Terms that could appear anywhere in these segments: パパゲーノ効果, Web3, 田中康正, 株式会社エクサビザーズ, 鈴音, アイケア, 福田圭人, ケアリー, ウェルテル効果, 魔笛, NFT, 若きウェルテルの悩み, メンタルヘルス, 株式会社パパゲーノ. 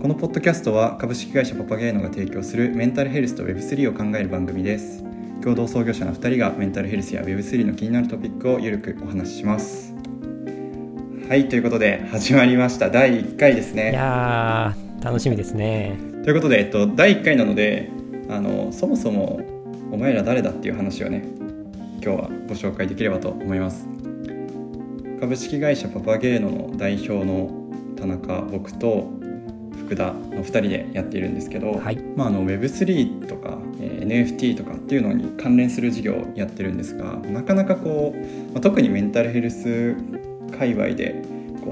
このポッドキャストは株式会社パパゲーノが提供するメンタルヘルスと Web3 を考える番組です。共同創業者の2人がメンタルヘルスや Web3 の気になるトピックをゆるくお話しします。はい、ということで始まりました第1回ですね。いやー楽しみですね。ということで、第1回なのでそもそもお前ら誰だっていう話をね、今日はご紹介できればと思います。株式会社パパゲーノの代表の田中、僕と福田の2人でやっているんですけど、はい、Web3 とか、NFT とかっていうのに関連する事業をやってるんですが、なかなか特にメンタルヘルス界隈で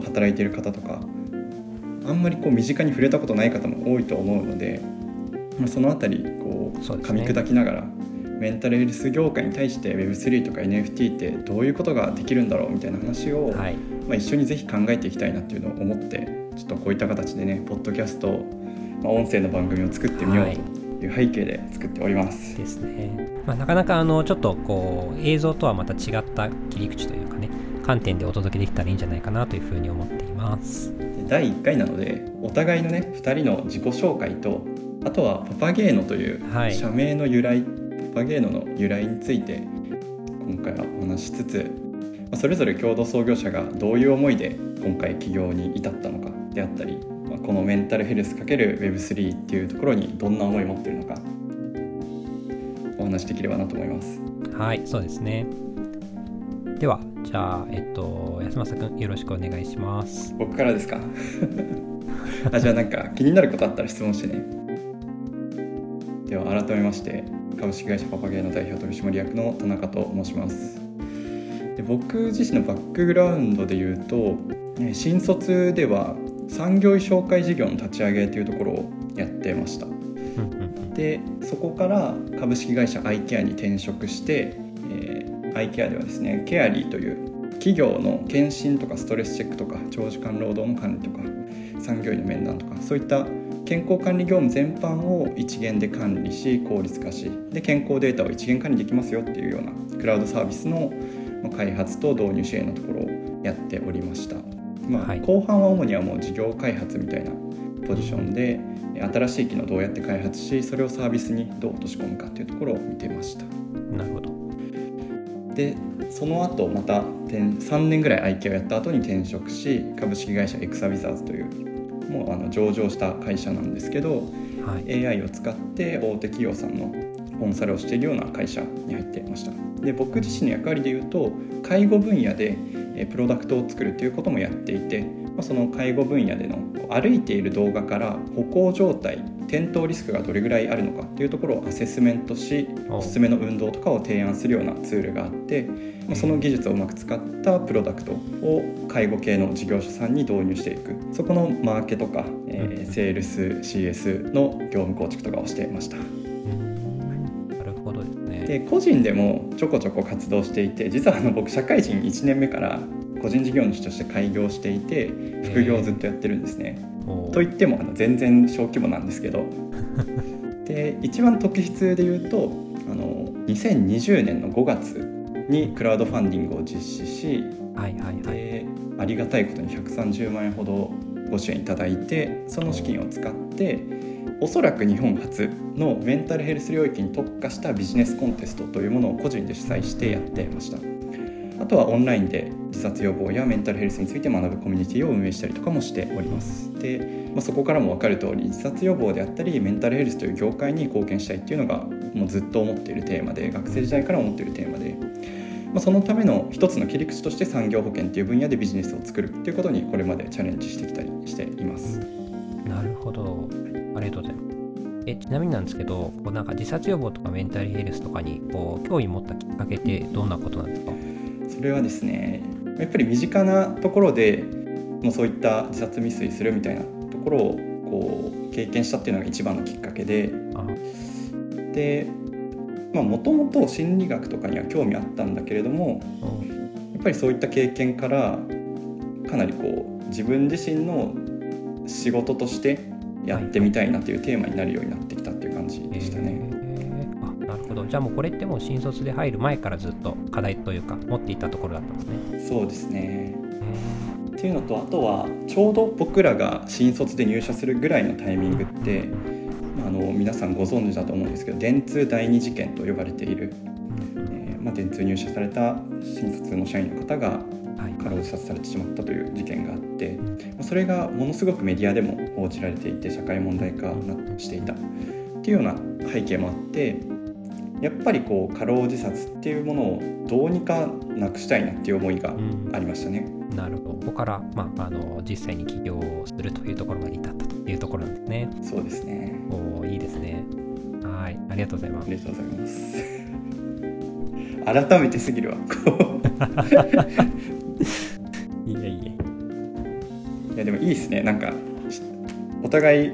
働いている方とかあんまり身近に触れたことない方も多いと思うので、そのあたり噛み砕きながら、メンタルヘルス業界に対して Web3 とか NFT ってどういうことができるんだろうみたいな話を、はい、一緒にぜひ考えていきたいなっていうのを思って、ちょっとこういった形でね、ポッドキャスト、音声の番組を作ってみようという背景で作っております。ですね。なかなかちょっと映像とはまた違った切り口というかね、観点でお届けできたらいいんじゃないかなというふうに思っています。で、第1回なのでお互いのね、2人の自己紹介と、あとはパパゲーノという社名の由来、はい、パパゲーノの由来について今回はお話しつつ、それぞれ共同創業者がどういう思いで今回起業に至ったのかであったり、このメンタルヘルス×Web3 っていうところにどんな思いを持っているのかお話しできればなと思います。はい、そうですね。ではじゃあ、安政君よろしくお願いします。僕からですかじゃあ気になることあったら質問してね。では改めまして、株式会社パパゲーノ代表取締役の田中と申します。で、僕自身のバックグラウンドでいうと、新卒では産業医紹介事業の立ち上げというところをやってましたで、そこから株式会社アイケアに転職して、アイケアではですね、ケアリーという企業の検診とかストレスチェックとか長時間労働の管理とか産業医の面談とか、そういった健康管理業務全般を一元で管理し、効率化し、で健康データを一元管理できますよっていうようなクラウドサービスの開発と導入支援のところをやっておりました。はい、後半は主にはもう事業開発みたいなポジションで、新しい機能をどうやって開発し、それをサービスにどう落とし込むかっていうところを見てました。なるほど。で、その後また3年ぐらい IK をやった後に転職し、株式会社エクサビザーズというもう上場した会社なんですけど、はい、AI を使って大手企業さんのコンサルをしているような会社に入っていました。で、僕自身の役割でいうと、介護分野でプロダクトを作るということもやっていて、その介護分野での歩いている動画から歩行状態、転倒リスクがどれぐらいあるのかというところをアセスメントし、おすすめの運動とかを提案するようなツールがあって、その技術をうまく使ったプロダクトを介護系の事業者さんに導入していく、そこのマーケとか、セールス CS の業務構築とかをしていました。なるほどですね。で、個人でもちょこちょこ活動していて、実は僕社会人1年目から個人事業主として開業していて、副業をずっとやってるんですね。といっても全然小規模なんですけどで、一番特筆で言うと2020年の5月にクラウドファンディングを実施し、はいはいはい、でありがたいことに130万円ほどご支援いただいて、その資金を使っておそらく日本初のメンタルヘルス領域に特化したビジネスコンテストというものを個人で主催してやっていました。あとはオンラインで自殺予防やメンタルヘルスについて学ぶコミュニティを運営したりとかもしております。で、そこからも分かる通り、自殺予防であったりメンタルヘルスという業界に貢献したいっていうのがもうずっと思っているテーマで、学生時代から思っているテーマで、そのための一つの切り口として産業保険という分野でビジネスを作るということにこれまでチャレンジしてきたりしています。なるほど、ありがとうございます。ちなみになんですけど、自殺予防とかメンタルヘルスとかに興味持ったきっかけってどんなことなんですか？それはですね、やっぱり身近なところでもうそういった自殺未遂するみたいなところを経験したっていうのが一番のきっかけで、で、もともと心理学とかには興味あったんだけれども、やっぱりそういった経験からかなり自分自身の仕事としてやってみたいなというテーマになるようになってきたっていう感じでしたね。なるほど。じゃあもうこれってもう新卒で入る前からずっと課題というか持っていたところだったんですね。そうですね。っていうのと、あとはちょうど僕らが新卒で入社するぐらいのタイミングって、皆さんご存知だと思うんですけど、電通第二次件と呼ばれている、電通入社された新卒の社員の方が過労自殺されてしまったという事件があって、それがものすごくメディアでも報じられていて、社会問題化していたっていうような背景もあって、やっぱりこう過労自殺っていうものをどうにかなくしたいなっていう思いがありましたね、うん、なるほど。ここから、実際に起業をするというところまで至ったというところなんですね。そうですね。お、いいですね。はい、ありがとうございます。ありがとうございます。改めてすぎるわ。いやでもいいですね。なんかお互い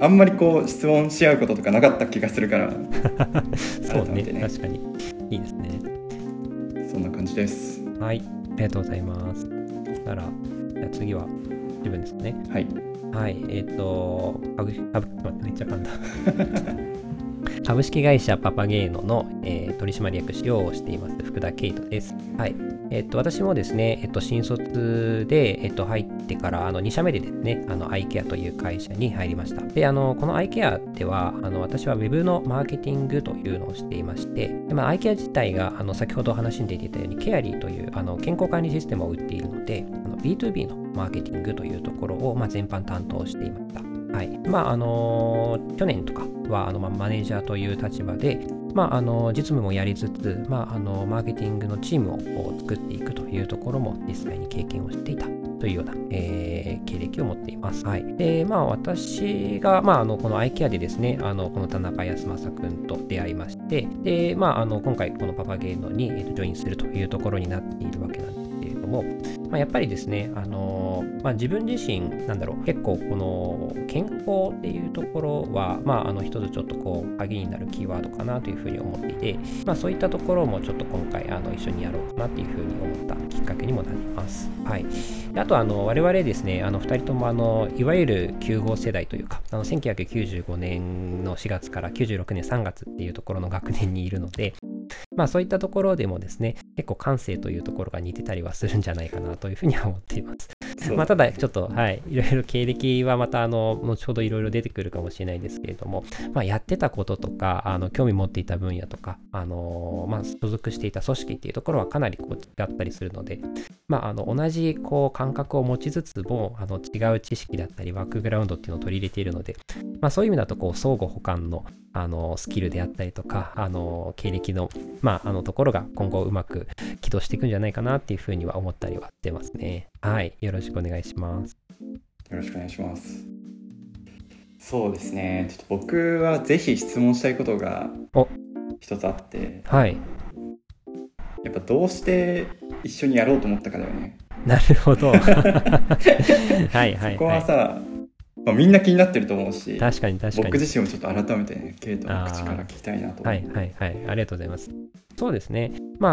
あんまりこう質問し合うこととかなかった気がするからそうね、確かにいいですね。そんな感じです。はい、ありがとうございます。なら次は自分ですかね。はい、はい、株式会社パパゲーノの、取締役CEOをしています福田圭人です。はい、私もですね、新卒で、入ってから2社目でですね、アイケアという会社に入りました。で、このアイケアでは私は Web のマーケティングというのをしていまして、で、アイケア自体が先ほど話に出ていたようにケアリーという健康管理システムを売っているので、B2B のマーケティングというところを、全般担当していました。はい、去年とかはマネージャーという立場で、実務もやりつつ、マーケティングのチームを作っていくというところも実際に経験をしていたというような、経歴を持っています。はい、で、私が、このアイケアでですね、この田中康正くんと出会いまして、で、今回このパパゲーノにジョインするというところになっているわけなんですけれども、やっぱりですね、自分自身結構この健康っていうところは、一つちょっとこう鍵になるキーワードかなというふうに思っていて、そういったところもちょっと今回一緒にやろうかなというふうに思ったきっかけにもなります。はい、で、あと我々ですね、2人ともいわゆる9号世代というか、1995年の4月から96年3月っていうところの学年にいるので、そういったところでもですね、結構感性というところが似てたりはするんじゃないかなというふうには思っています。ただちょっと、いろいろ経歴はまた後ほどいろいろ出てくるかもしれないですけれども、やってたこととか興味持っていた分野とか、所属していた組織っていうところはかなりこう違ったりするので、同じこう感覚を持ちつつも違う知識だったりバックグラウンドっていうのを取り入れているので、そういう意味だとこう相互補完のスキルであったりとか経歴の、ところが今後うまく起動していくんじゃないかなっていうふうには思ったりはしてますね。はい、よろしくお願いします。よろしくお願いします。そうですね。ちょっと僕はぜひ質問したいことが一つあって、はい。やっぱどうして一緒にやろうと思ったかだよね。なるほど。はい、そこはさ。みんな気になってると思うし、確かに僕自身もちょっと改めて、ケイトの口から聞きたいなと思って。はい、ありがとうございます。そうですね。こ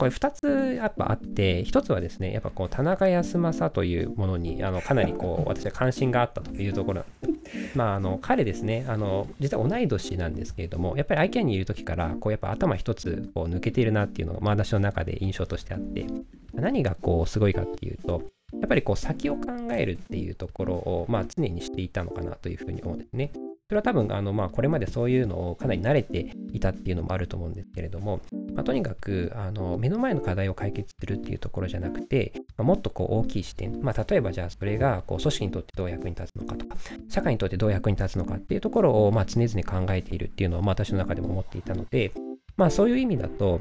れ2つやっぱあって、1つはですね、やっぱこう田中康正というものにかなりこう私は関心があったというところなんです。彼ですね、実は同い年なんですけれども、やっぱりアイケアにいる時からこうやっぱ頭一つこう抜けているなっていうのが、私の中で印象としてあって、何がこうすごいかっていうと。やっぱりこう先を考えるっていうところを常にしていたのかなというふうに思うんですね。それは多分これまでそういうのをかなり慣れていたっていうのもあると思うんですけれども、とにかく目の前の課題を解決するっていうところじゃなくて、もっとこう大きい視点、例えばじゃあそれがこう組織にとってどう役に立つのかとか、社会にとってどう役に立つのかっていうところを常々考えているっていうのを私の中でも思っていたので、そういう意味だと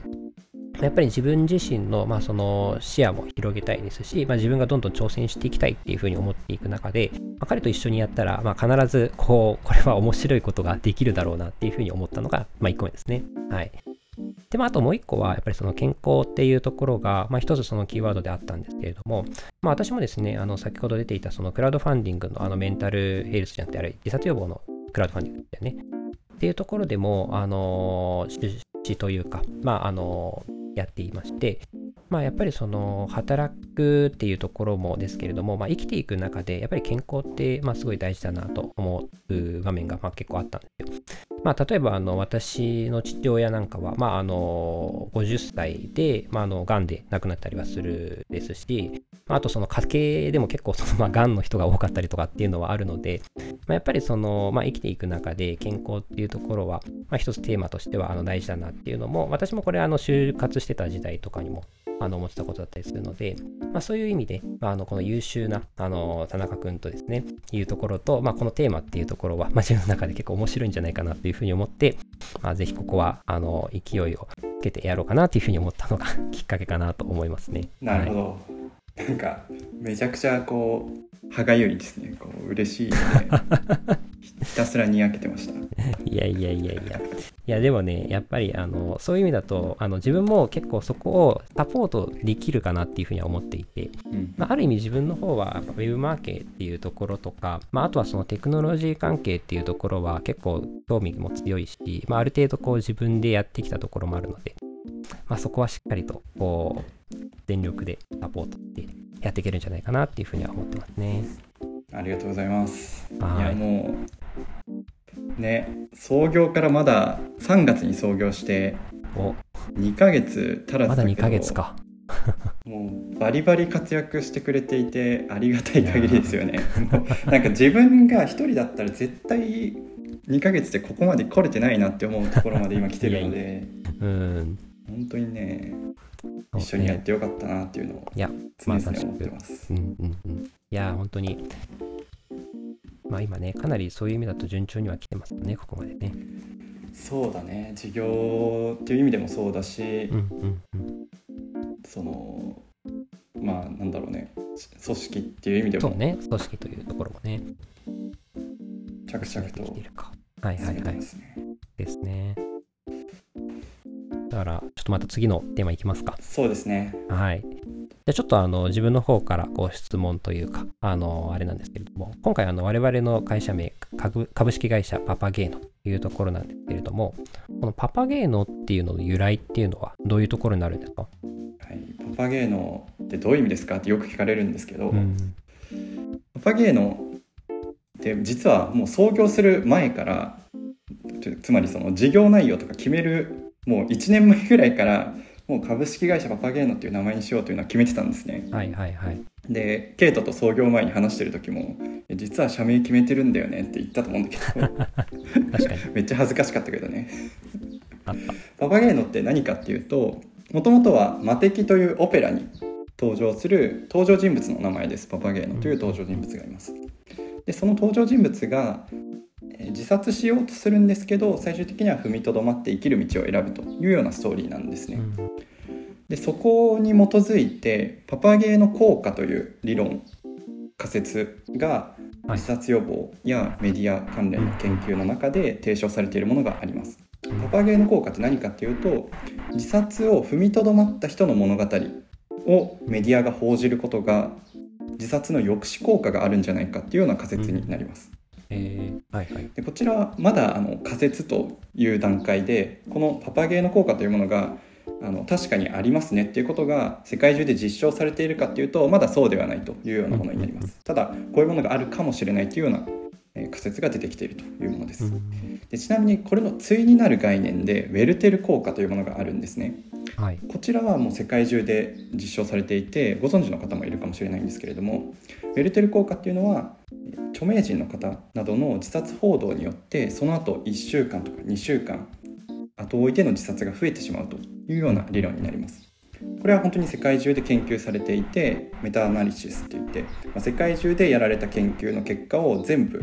やっぱり自分自身の、その視野も広げたいですし、自分がどんどん挑戦していきたいっていうふうに思っていく中で、彼と一緒にやったら、必ずこれは面白いことができるだろうなっていうふうに思ったのが、1個目ですね。はい。で、あともう1個は、やっぱりその健康っていうところが、一つそのキーワードであったんですけれども、私もですね、先ほど出ていたそのクラウドファンディングのメンタルヘルスじゃなくて、自殺予防のクラウドファンディングだよね。っていうところでも、出資というか、やっていまして、やっぱりその働くっていうところもですけれども、生きていく中でやっぱり健康ってすごい大事だなと思う場面が結構あったんですよ。まあ、例えば私の父親なんかは、まあ、50歳で、まあ、がんで亡くなったりはするですし、あとその家系でも結構その、まあ、がんの人が多かったりとかっていうのはあるので、まあ、やっぱりその、まあ、生きていく中で健康っていうところは、まあ、一つテーマとしては大事だなっていうのも、私もこれ就活してた時代とかにも思ってたことだったりするので、まあ、そういう意味で、まあ、この優秀な田中くんとですねいうところと、まあ、このテーマっていうところは、まあ、自分の中で結構面白いんじゃないかなというふうに思って、まあ、ぜひここは勢いをつけてやろうかなというふうに思ったのがきっかけかなと思いますね。なるほど、はい、なんかめちゃくちゃこう歯がゆいですね。こう嬉しい、ね、ひたすらにやけてました。いやでもね、やっぱりそういう意味だと自分も結構そこをサポートできるかなっていうふうには思っていて、まあ、ある意味自分の方はウェブマーケーっていうところとか、まあ、あとはそのテクノロジー関係っていうところは結構興味も強いし、まあ、ある程度こう自分でやってきたところもあるので、まあ、そこはしっかりとこう全力でサポートってやっていけるんじゃないかなっていうふうには思ってますね。ありがとうございます。はい、いやもうね、創業からまだ3月に創業して2ヶ月足らずだけど、まだ2ヶ月かもうバリバリ活躍してくれていてありがたい限りですよね。もうなんか自分が一人だったら絶対2ヶ月でここまで来れてないなって思うところまで今来てるので本当にね、一緒にやってよかったなっていうのを常々思ってます。いや本当に、まあ、今ねかなりそういう意味だと順調には来てますよね、ここまでね。そうだね、事業っていう意味でもそうだし、そのまあなんだろうね、組織っていう意味でもそうね、組織というところもね着々と進めてますね。ですね。だからちょっとまた次のテーマいきますか。そうですね。はい。じゃあちょっと自分の方からご質問というかあれなんですけれども、今回我々の会社名株式会社パパゲーノというところなんですけれども、このパパゲーノっていうのの由来っていうのはどういうところになるんですか。はい、パパゲーノってどういう意味ですかってよく聞かれるんですけど、パパゲーノって実はもう創業する前からつまりその事業内容とか決めるもう1年前ぐらいからもう株式会社パパゲーノっていう名前にしようというのは決めてたんですね。はいはいはい。でケイトと創業前に話してる時も実は社名決めてるんだよねって言ったと思うんだけど確かにめっちゃ恥ずかしかったけどねパパゲーノって何かっていうと、もともとは魔笛というオペラに登場する登場人物の名前です。パパゲーノという登場人物がいます。でその登場人物が自殺しようとするんですけど、最終的には踏みとどまって生きる道を選ぶというようなストーリーなんですね。でそこに基づいてパパゲーノ効果という理論仮説が自殺予防やメディア関連の研究の中で提唱されているものがあります。パパゲーノ効果って何かっていうと、自殺を踏みとどまった人の物語をメディアが報じることが自殺の抑止効果があるんじゃないかっていうような仮説になります。でこちらはまだ仮説という段階で、このパパゲーノ効果というものが確かにありますねっていうことが世界中で実証されているかっていうと、まだそうではないというようなものになります。ただこういうものがあるかもしれないというような、仮説が出てきているというものです。でちなみにこれの対になる概念でウェルテル効果というものがあるんですね。こちらはもう世界中で実証されていて、ご存知の方もいるかもしれないんですけれども、ウェルテル効果っていうのは著名人の方などの自殺報道によってその後1週間とか2週間後を置いての自殺が増えてしまうというような理論になります。これは本当に世界中で研究されていて、メタアナリシスといって、世界中でやられた研究の結果を全部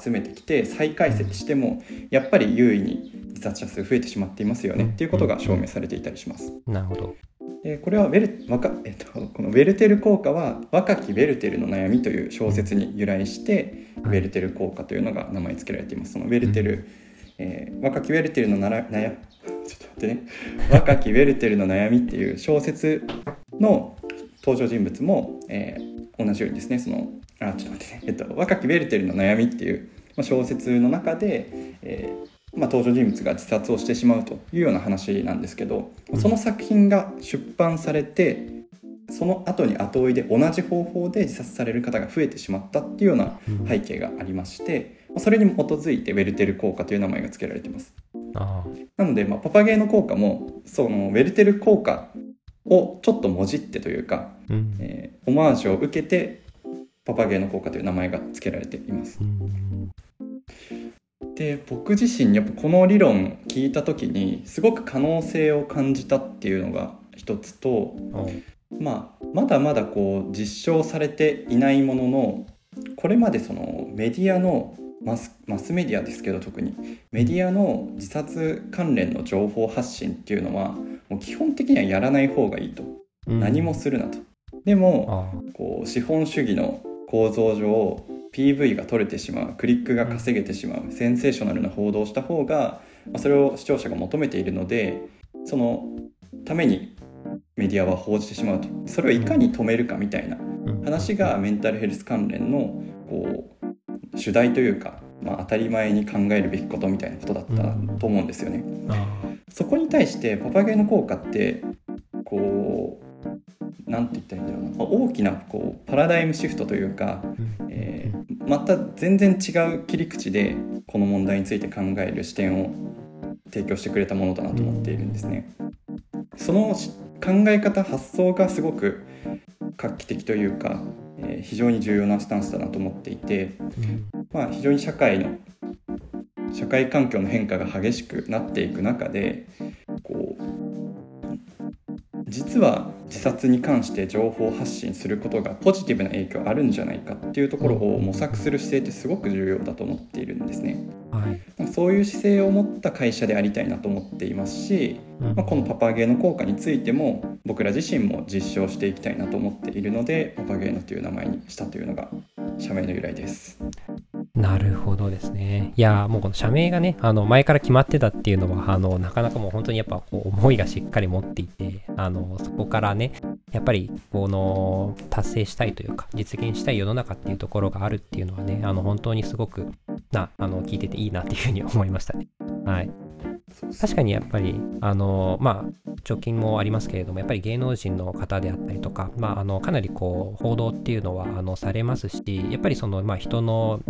集めてきて再解析しても、やっぱり優位に自殺者数増えてしまっていますよねっていうことが証明されていたりします。なるほど。これはこのウェルテル効果は若きウェルテルの悩みという小説に由来して、ウェルテル効果というのが名前付けられています。そのウェルテル、若きウェルテルの若きウェルテルの悩みっていう小説の登場人物も、同じようにですね、若きウェルテルの悩みっていう小説の中で、登場人物が自殺をしてしまうというような話なんですけど、その作品が出版されて、その後に後追いで同じ方法で自殺される方が増えてしまったっていうような背景がありまして、それに基づいてウェルテル効果という名前が付けられています。あー、なので、パパゲーの効果もそのウェルテル効果をちょっともじってというか、オマージュを受けてパパゲーの効果という名前が付けられています。で、僕自身やっぱこの理論聞いた時にすごく可能性を感じたっていうのが一つと、まだまだこう実証されていないものの、これまでそのメディアのマスメディアですけど、特にメディアの自殺関連の情報発信っていうのはもう基本的にはやらない方がいいと、何もするなと。でもこう資本主義の構造上 PV が取れてしまう、クリックが稼げてしまう、センセーショナルな報道をした方が、それを視聴者が求めているので、そのためにメディアは報じてしまうと。それをいかに止めるかみたいな話がメンタルヘルス関連のこう主題というか、当たり前に考えるべきことみたいなことだったと思うんですよね。そこに対してパパゲーの効果ってこうなんて言ったらいいんだろうな、大きなこうパラダイムシフトというか、また全然違う切り口でこの問題について考える視点を提供してくれたものだなと思っているんですね。その考え方、発想がすごく画期的というか、非常に重要なスタンスだなと思っていて、非常に社会環境の変化が激しくなっていく中で、こう実は自殺に関して情報発信することがポジティブな影響あるんじゃないかっていうところを模索する姿勢ってすごく重要だと思っているんですね。そういう姿勢を持った会社でありたいなと思っていますし、このパパゲーの効果についても僕ら自身も実証していきたいなと思っているので、パパゲーノという名前にしたというのが社名の由来です。なるほどですね。いや、もうこの社名がね、前から決まってたっていうのは、なかなかもう本当にやっぱこう思いがしっかり持っていて、そこからね、やっぱりこの達成したいというか実現したい世の中っていうところがあるっていうのはね、本当にすごく聞いてていいなっていうふうに思いましたね。はい。確かにやっぱり貯金もありますけれども、やっぱり芸能人の方であったりとか、かなりこう報道っていうのはされますし、やっぱりその人の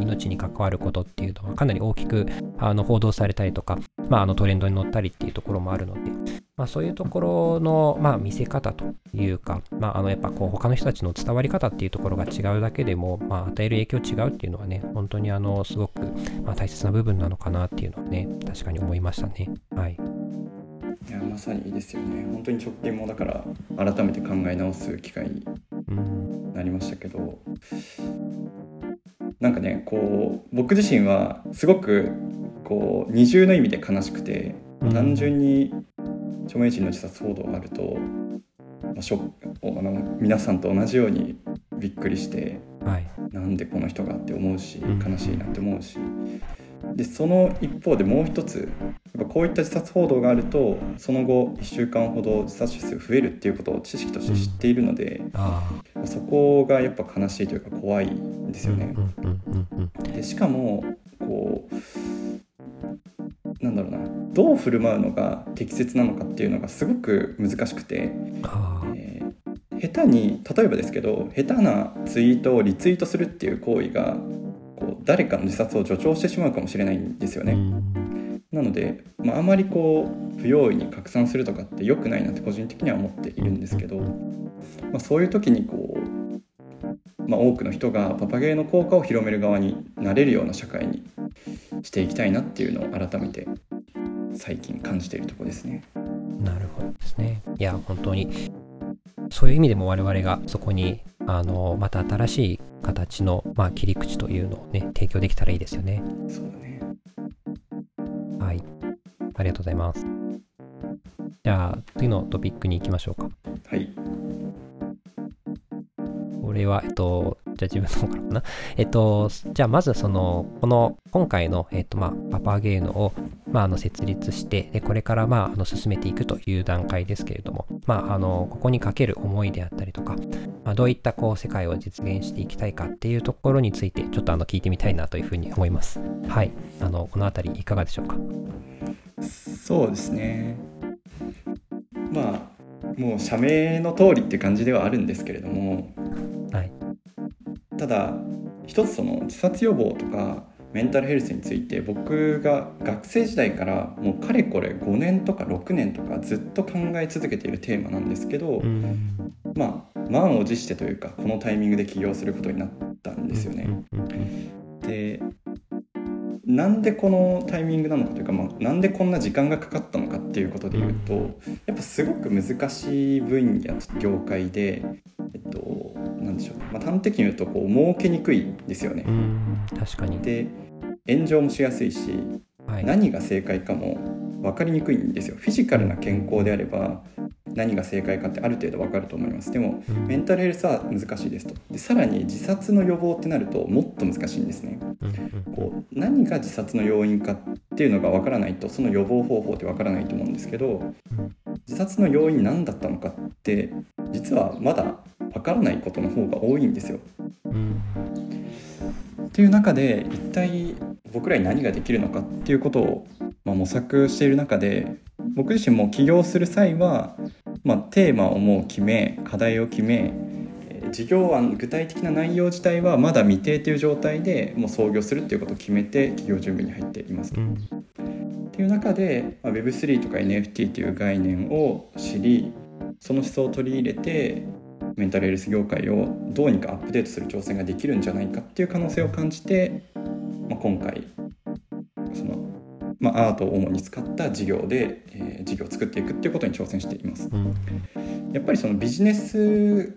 命に関わることっていうのはかなり大きく報道されたりとか、トレンドに乗ったりっていうところもあるので、そういうところの見せ方というか、やっぱこう他の人たちの伝わり方っていうところが違うだけでも、与える影響違うっていうのはね、本当にすごく大切な部分なのかなっていうのはね、確かに思いましたね。はい。いや、まさにいいですよね。本当に直近もだから改めて考え直す機会になりましたけど、なんかね、こう僕自身はすごくこう二重の意味で悲しくて、単純に著名人の自殺報道があると、皆さんと同じようにびっくりして、なんでこの人がって思うし、悲しいなって思うし、でその一方でもう一つ、やっぱこういった自殺報道があるとその後1週間ほど自殺者数増えるっていうことを知識として知っているので、そこがやっぱ悲しいというか怖いんですよね。でしかもこうなんだろうな、どう振る舞うのが適切なのかっていうのがすごく難しくて、下手に、例えばですけど、下手なツイートをリツイートするっていう行為が誰かの自殺を助長してしまうかもしれないんですよね。なので、あまりこう不用意に拡散するとかって良くないなって個人的には思っているんですけど、そういう時にこう、多くの人がパパゲーの効果を広める側になれるような社会にしていきたいなっていうのを改めて最近感じているところですね。なるほどですね。いや、本当にそういう意味でも我々がそこにまた新しい形の、切り口というのをね、提供できたらいいですよね。そうだね。はい。ありがとうございます。じゃあ次のトピックに行きましょうか。はい。これはじゃあ自分の方からかな。じゃあまず今回のパパゲーノを設立して、でこれから進めていくという段階ですけれども、ここにかける思いであったりとか、どういったこう世界を実現していきたいかっていうところについてちょっと聞いてみたいなというふうに思います。はい。このあたりいかがでしょうか。そうですね、もう社名の通りっていう感じではあるんですけれども、ただ一つその自殺予防とかメンタルヘルスについて僕が学生時代からもうかれこれ5年とか6年とかずっと考え続けているテーマなんですけど、うん、まあ満を持してというかこのタイミングで起業することになったんですよね。で、なんでこのタイミングなのかというか、まあ、なんでこんな時間がかかったのかっていうことで言うと、やっぱすごく難しい分野業界で、なんでしょうね、まあ、端的に言うとこう儲けにくいですよね。確かに。で炎上もしやすいし、はい、何が正解かも分かりにくいんですよ。フィジカルな健康であれば何が正解かってある程度分かると思います。でもメンタルヘルスは難しいですと。でさらに自殺の予防ってなるともっと難しいんですね。こう何が自殺の要因かっていうのが分からないとその予防方法って分からないと思うんですけど、自殺の要因何だったのかって実はまだ分からないことの方が多いんですよ。っていう中で一体僕らに何ができるのかっていうことを、まあ、模索している中で僕自身も起業する際は、まあ、テーマをもう決め、課題を決め、事業案、具体的な内容自体はまだ未定という状態でもう創業するっていうことを決めて起業準備に入っています。っていう中で、まあ、Web3 とか NFT という概念を知り、その思想を取り入れてメンタルヘルス業界をどうにかアップデートする挑戦ができるんじゃないかっていう可能性を感じて、まあ、今回そのまあ、アートを主に使った事業で、事業を作っていくっていうことに挑戦しています。やっぱりそのビジネス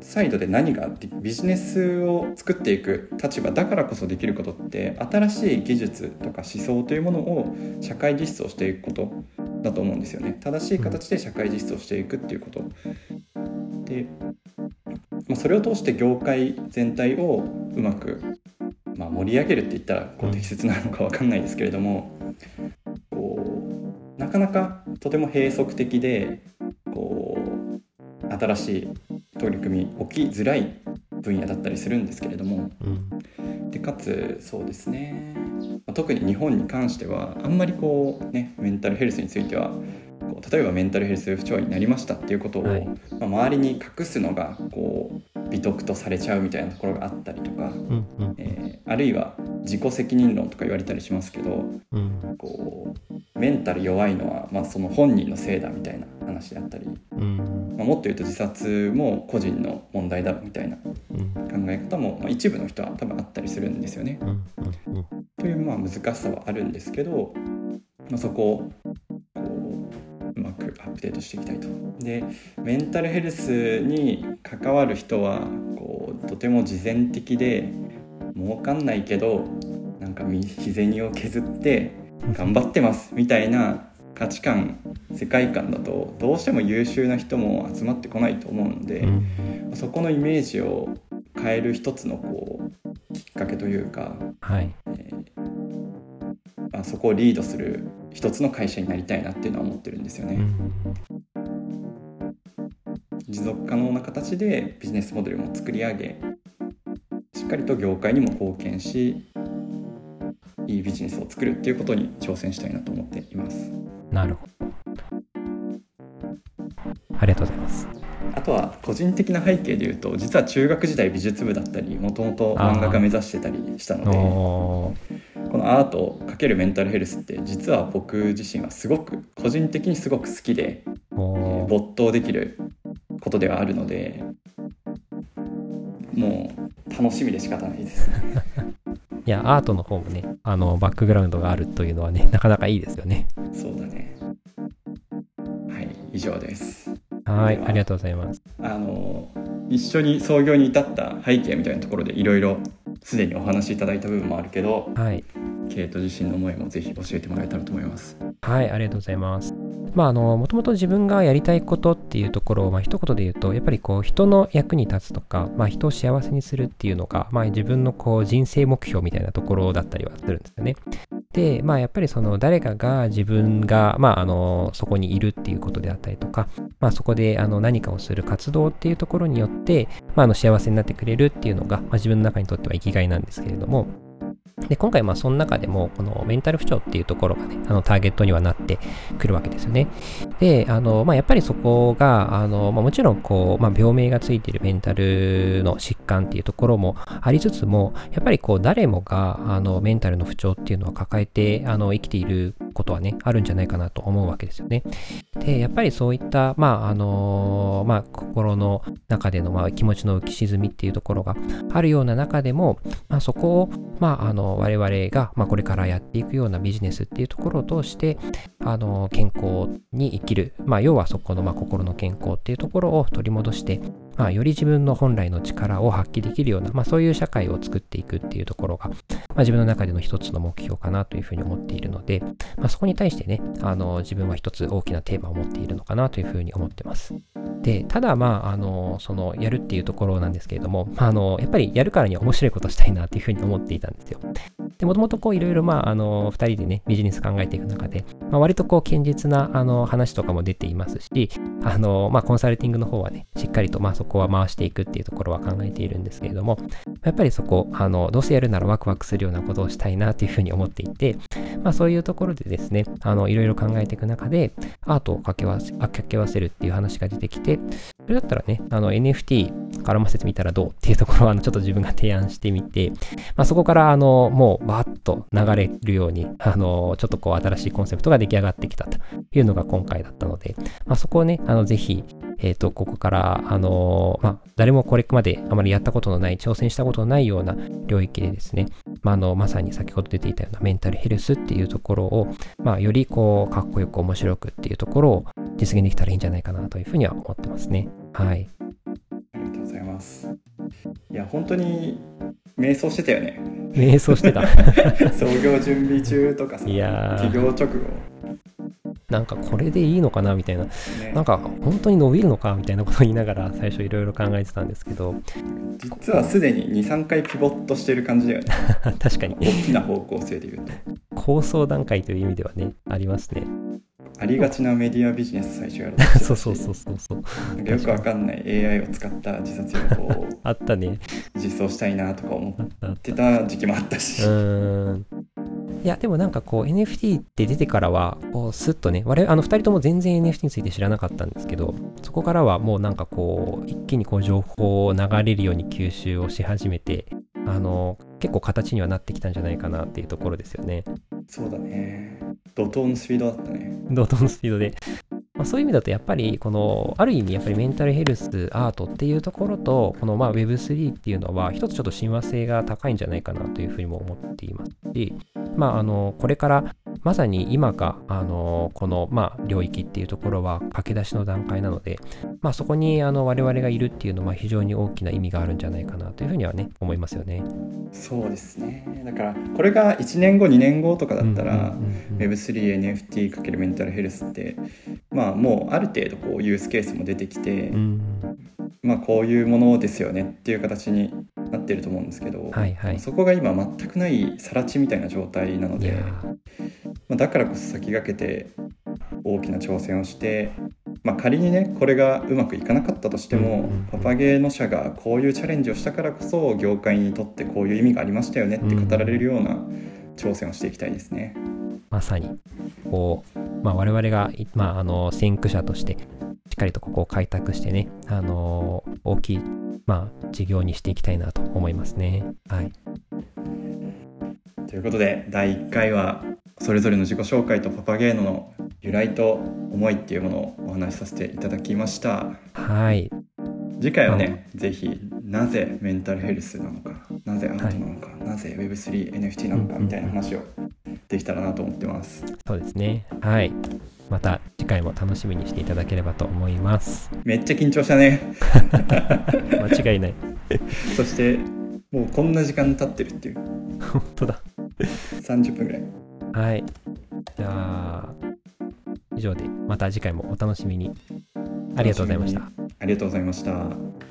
サイドで何があってビジネスを作っていく立場だからこそできることって新しい技術とか思想というものを社会実装していくことだと思うんですよね。正しい形で社会実装していくっていうことで、まあ、それを通して業界全体をうまく、まあ、盛り上げるって言ったらこう適切なのか分かんないですけれども、なかなかとても閉塞的でこう新しい取り組み起きづらい分野だったりするんですけれども、でかつそうですね、特に日本に関してはあんまりこうねメンタルヘルスについてはこう例えばメンタルヘルス不調になりましたっていうことを、はい、まあ、周りに隠すのがこう美徳とされちゃうみたいなところがあったりとか、あるいは自己責任論とか言われたりしますけど、こうメンタル弱いのは、まあ、その本人のせいだみたいな話であったり、まあ、もっと言うと自殺も個人の問題だみたいな考え方も、まあ、一部の人は多分あったりするんですよね。というまあ難しさはあるんですけど、まあ、そこをうまくアップデートしていきたいと。でメンタルヘルスに関わる人はこうとても慈善的で儲かんないけどなんか日銭を削って頑張ってますみたいな価値観世界観だとどうしても優秀な人も集まってこないと思うので、そこのイメージを変える一つのこうきっかけというか、はい、まあ、そこをリードする一つの会社になりたいなっていうのは思ってるんですよね。持続可能な形でビジネスモデルも作り上げ、しっかりと業界にも貢献し、いいビジネスを作るっていうことに挑戦したいなと思っています。なるほど。ありがとうございます。あとは個人的な背景でいうと、実は中学時代美術部だったり、もともと漫画家目指してたりしたので、このアート×メンタルヘルスって実は僕自身はすごく個人的にすごく好きで、没頭できることではあるので、もう楽しみで仕方ないですいやアートの方もね、バックグラウンドがあるというのはね、なかなかいいですよね。そうだね。はい、以上です。はい、ありがとうございます。一緒に創業に至った背景みたいなところでいろいろすでにお話しいただいた部分もあるけど、はい、ケイト自身の思いもぜひ教えてもらえたらと思います。はい、ありがとうございます。まあ、もともと自分がやりたいことっていうところを、まあ、一言で言うとやっぱりこう人の役に立つとか、まあ、人を幸せにするっていうのが、まあ、自分のこう人生目標みたいなところだったりはするんですよね。で、まあ、やっぱりその誰かが自分が、まあ、そこにいるっていうことであったりとか、まあ、そこで何かをする活動っていうところによって、まあ、幸せになってくれるっていうのが、まあ、自分の中にとっては生きがいなんですけれども、で今回まあその中でもこのメンタル不調っていうところがね、ターゲットにはなってくるわけですよね。で、やっぱりそこが、もちろん病名がついているメンタルの疾患っていうところもありつつも、やっぱり誰もがメンタルの不調っていうのは抱えて生きていることはね、あるんじゃないかなと思うわけですよね。で、やっぱりそういった、心の中での、気持ちの浮き沈みっていうところがあるような中でも、そこを、我々が、これからやっていくようなビジネスっていうところを通して、健康に生きる、要はそこの、心の健康っていうところを取り戻して、より自分の本来の力を発揮できるような、そういう社会を作っていくっていうところが、自分の中での一つの目標かなというふうに思っているので、そこに対してね、自分は一つ大きなテーマを持っているのかなというふうに思ってます。で、ただ、そのやるっていうところなんですけれども、やっぱりやるからには面白いことをしたいなというふうに思っていたんですよ。で、もともといろいろ、2人でね、ビジネス考えていく中で、割と堅実な、話とかも出ていますし、コンサルティングの方はね、しっかりと、そこは回していくっていうところは考えているんですけれども、やっぱりそこ、どうせやるならワクワクするようなことをしたいなというふうに思っていて、そういうところでですね、いろいろ考えていく中で、アートを掛け合わせるっていう話が出てきて、それだったらね、NFT 絡ませてみたらどうっていうところをちょっと自分が提案してみて、そこからもうバーッと流れるように、ちょっと新しいコンセプトが出来上がってきたというのが今回だったので、そこをね、ぜひ、ここから、誰もこれまであまりやったことのない、挑戦したことのないような領域でですね、まさに先ほど出ていたようなメンタルヘルスっていうところを、よりかっこよく面白くっていうところを実現できたらいいんじゃないかなというふうには思ってますね。はい。ありがとうございます。いや、本当に迷走してたよね。迷走してた。創業準備中とかさ、起業直後。なんかこれでいいのかなみたいな、なんか本当に伸びるのかみたいなことを言いながら最初いろいろ考えてたんですけど、実はすでに 2,3 回ピボットしてる感じだよね。確かに大きな方向性でいうと構想段階という意味ではね、ありますね。ありがちなメディアビジネス最初やるそうよくわかんない AI を使った自殺予防をあったね、実装したいなとか思ってた時期もあったし、いやでもNFT って出てからはスッとね、我々2人とも全然 NFT について知らなかったんですけど、そこからはもう一気に情報を流れるように吸収をし始めて、結構形にはなってきたんじゃないかなっていうところですよね。そうだね、怒涛のスピードだったね。怒涛のスピードでそういう意味だとやっぱりある意味やっぱりメンタルヘルスアートっていうところとWeb3 っていうのは一つちょっと親和性が高いんじゃないかなというふうにも思っていますし、これからまさに今が領域っていうところは駆け出しの段階なので、そこに我々がいるっていうのは非常に大きな意味があるんじゃないかなというふうにはね、思いますよね。そうですね。だからこれが1年後2年後とかだったら Web3 NFT× メンタルヘルスってもうある程度ユースケースも出てきて、こういうものですよねっていう形になってると思うんですけど、はいはい、そこが今全くないさら地みたいな状態なので、だからこそ先駆けて大きな挑戦をして、仮にねこれがうまくいかなかったとしても、パパゲーノ社がこういうチャレンジをしたからこそ業界にとってこういう意味がありましたよねって語られるような挑戦をしていきたいですね。まさに我々が、先駆者としてしっかりとここを開拓してね、大きい、事業にしていきたいなと思いますね。はい。ということで第1回はそれぞれの自己紹介とパパゲーノの由来と思いっていうものをお話しさせていただきました。はい。次回はね、ぜひなぜメンタルヘルスなのか、なぜアートなのか、なぜ Web3 NFT なのかみたいな話をできたらなと思ってます。そうですね。はい。また次回も楽しみにしていただければと思います。めっちゃ緊張したね。間違いない。そしてもうこんな時間経ってるっていう。本当だ。30分ぐらい。はい。じゃあ以上で、また次回もお楽しみに。ありがとうございました。ありがとうございました。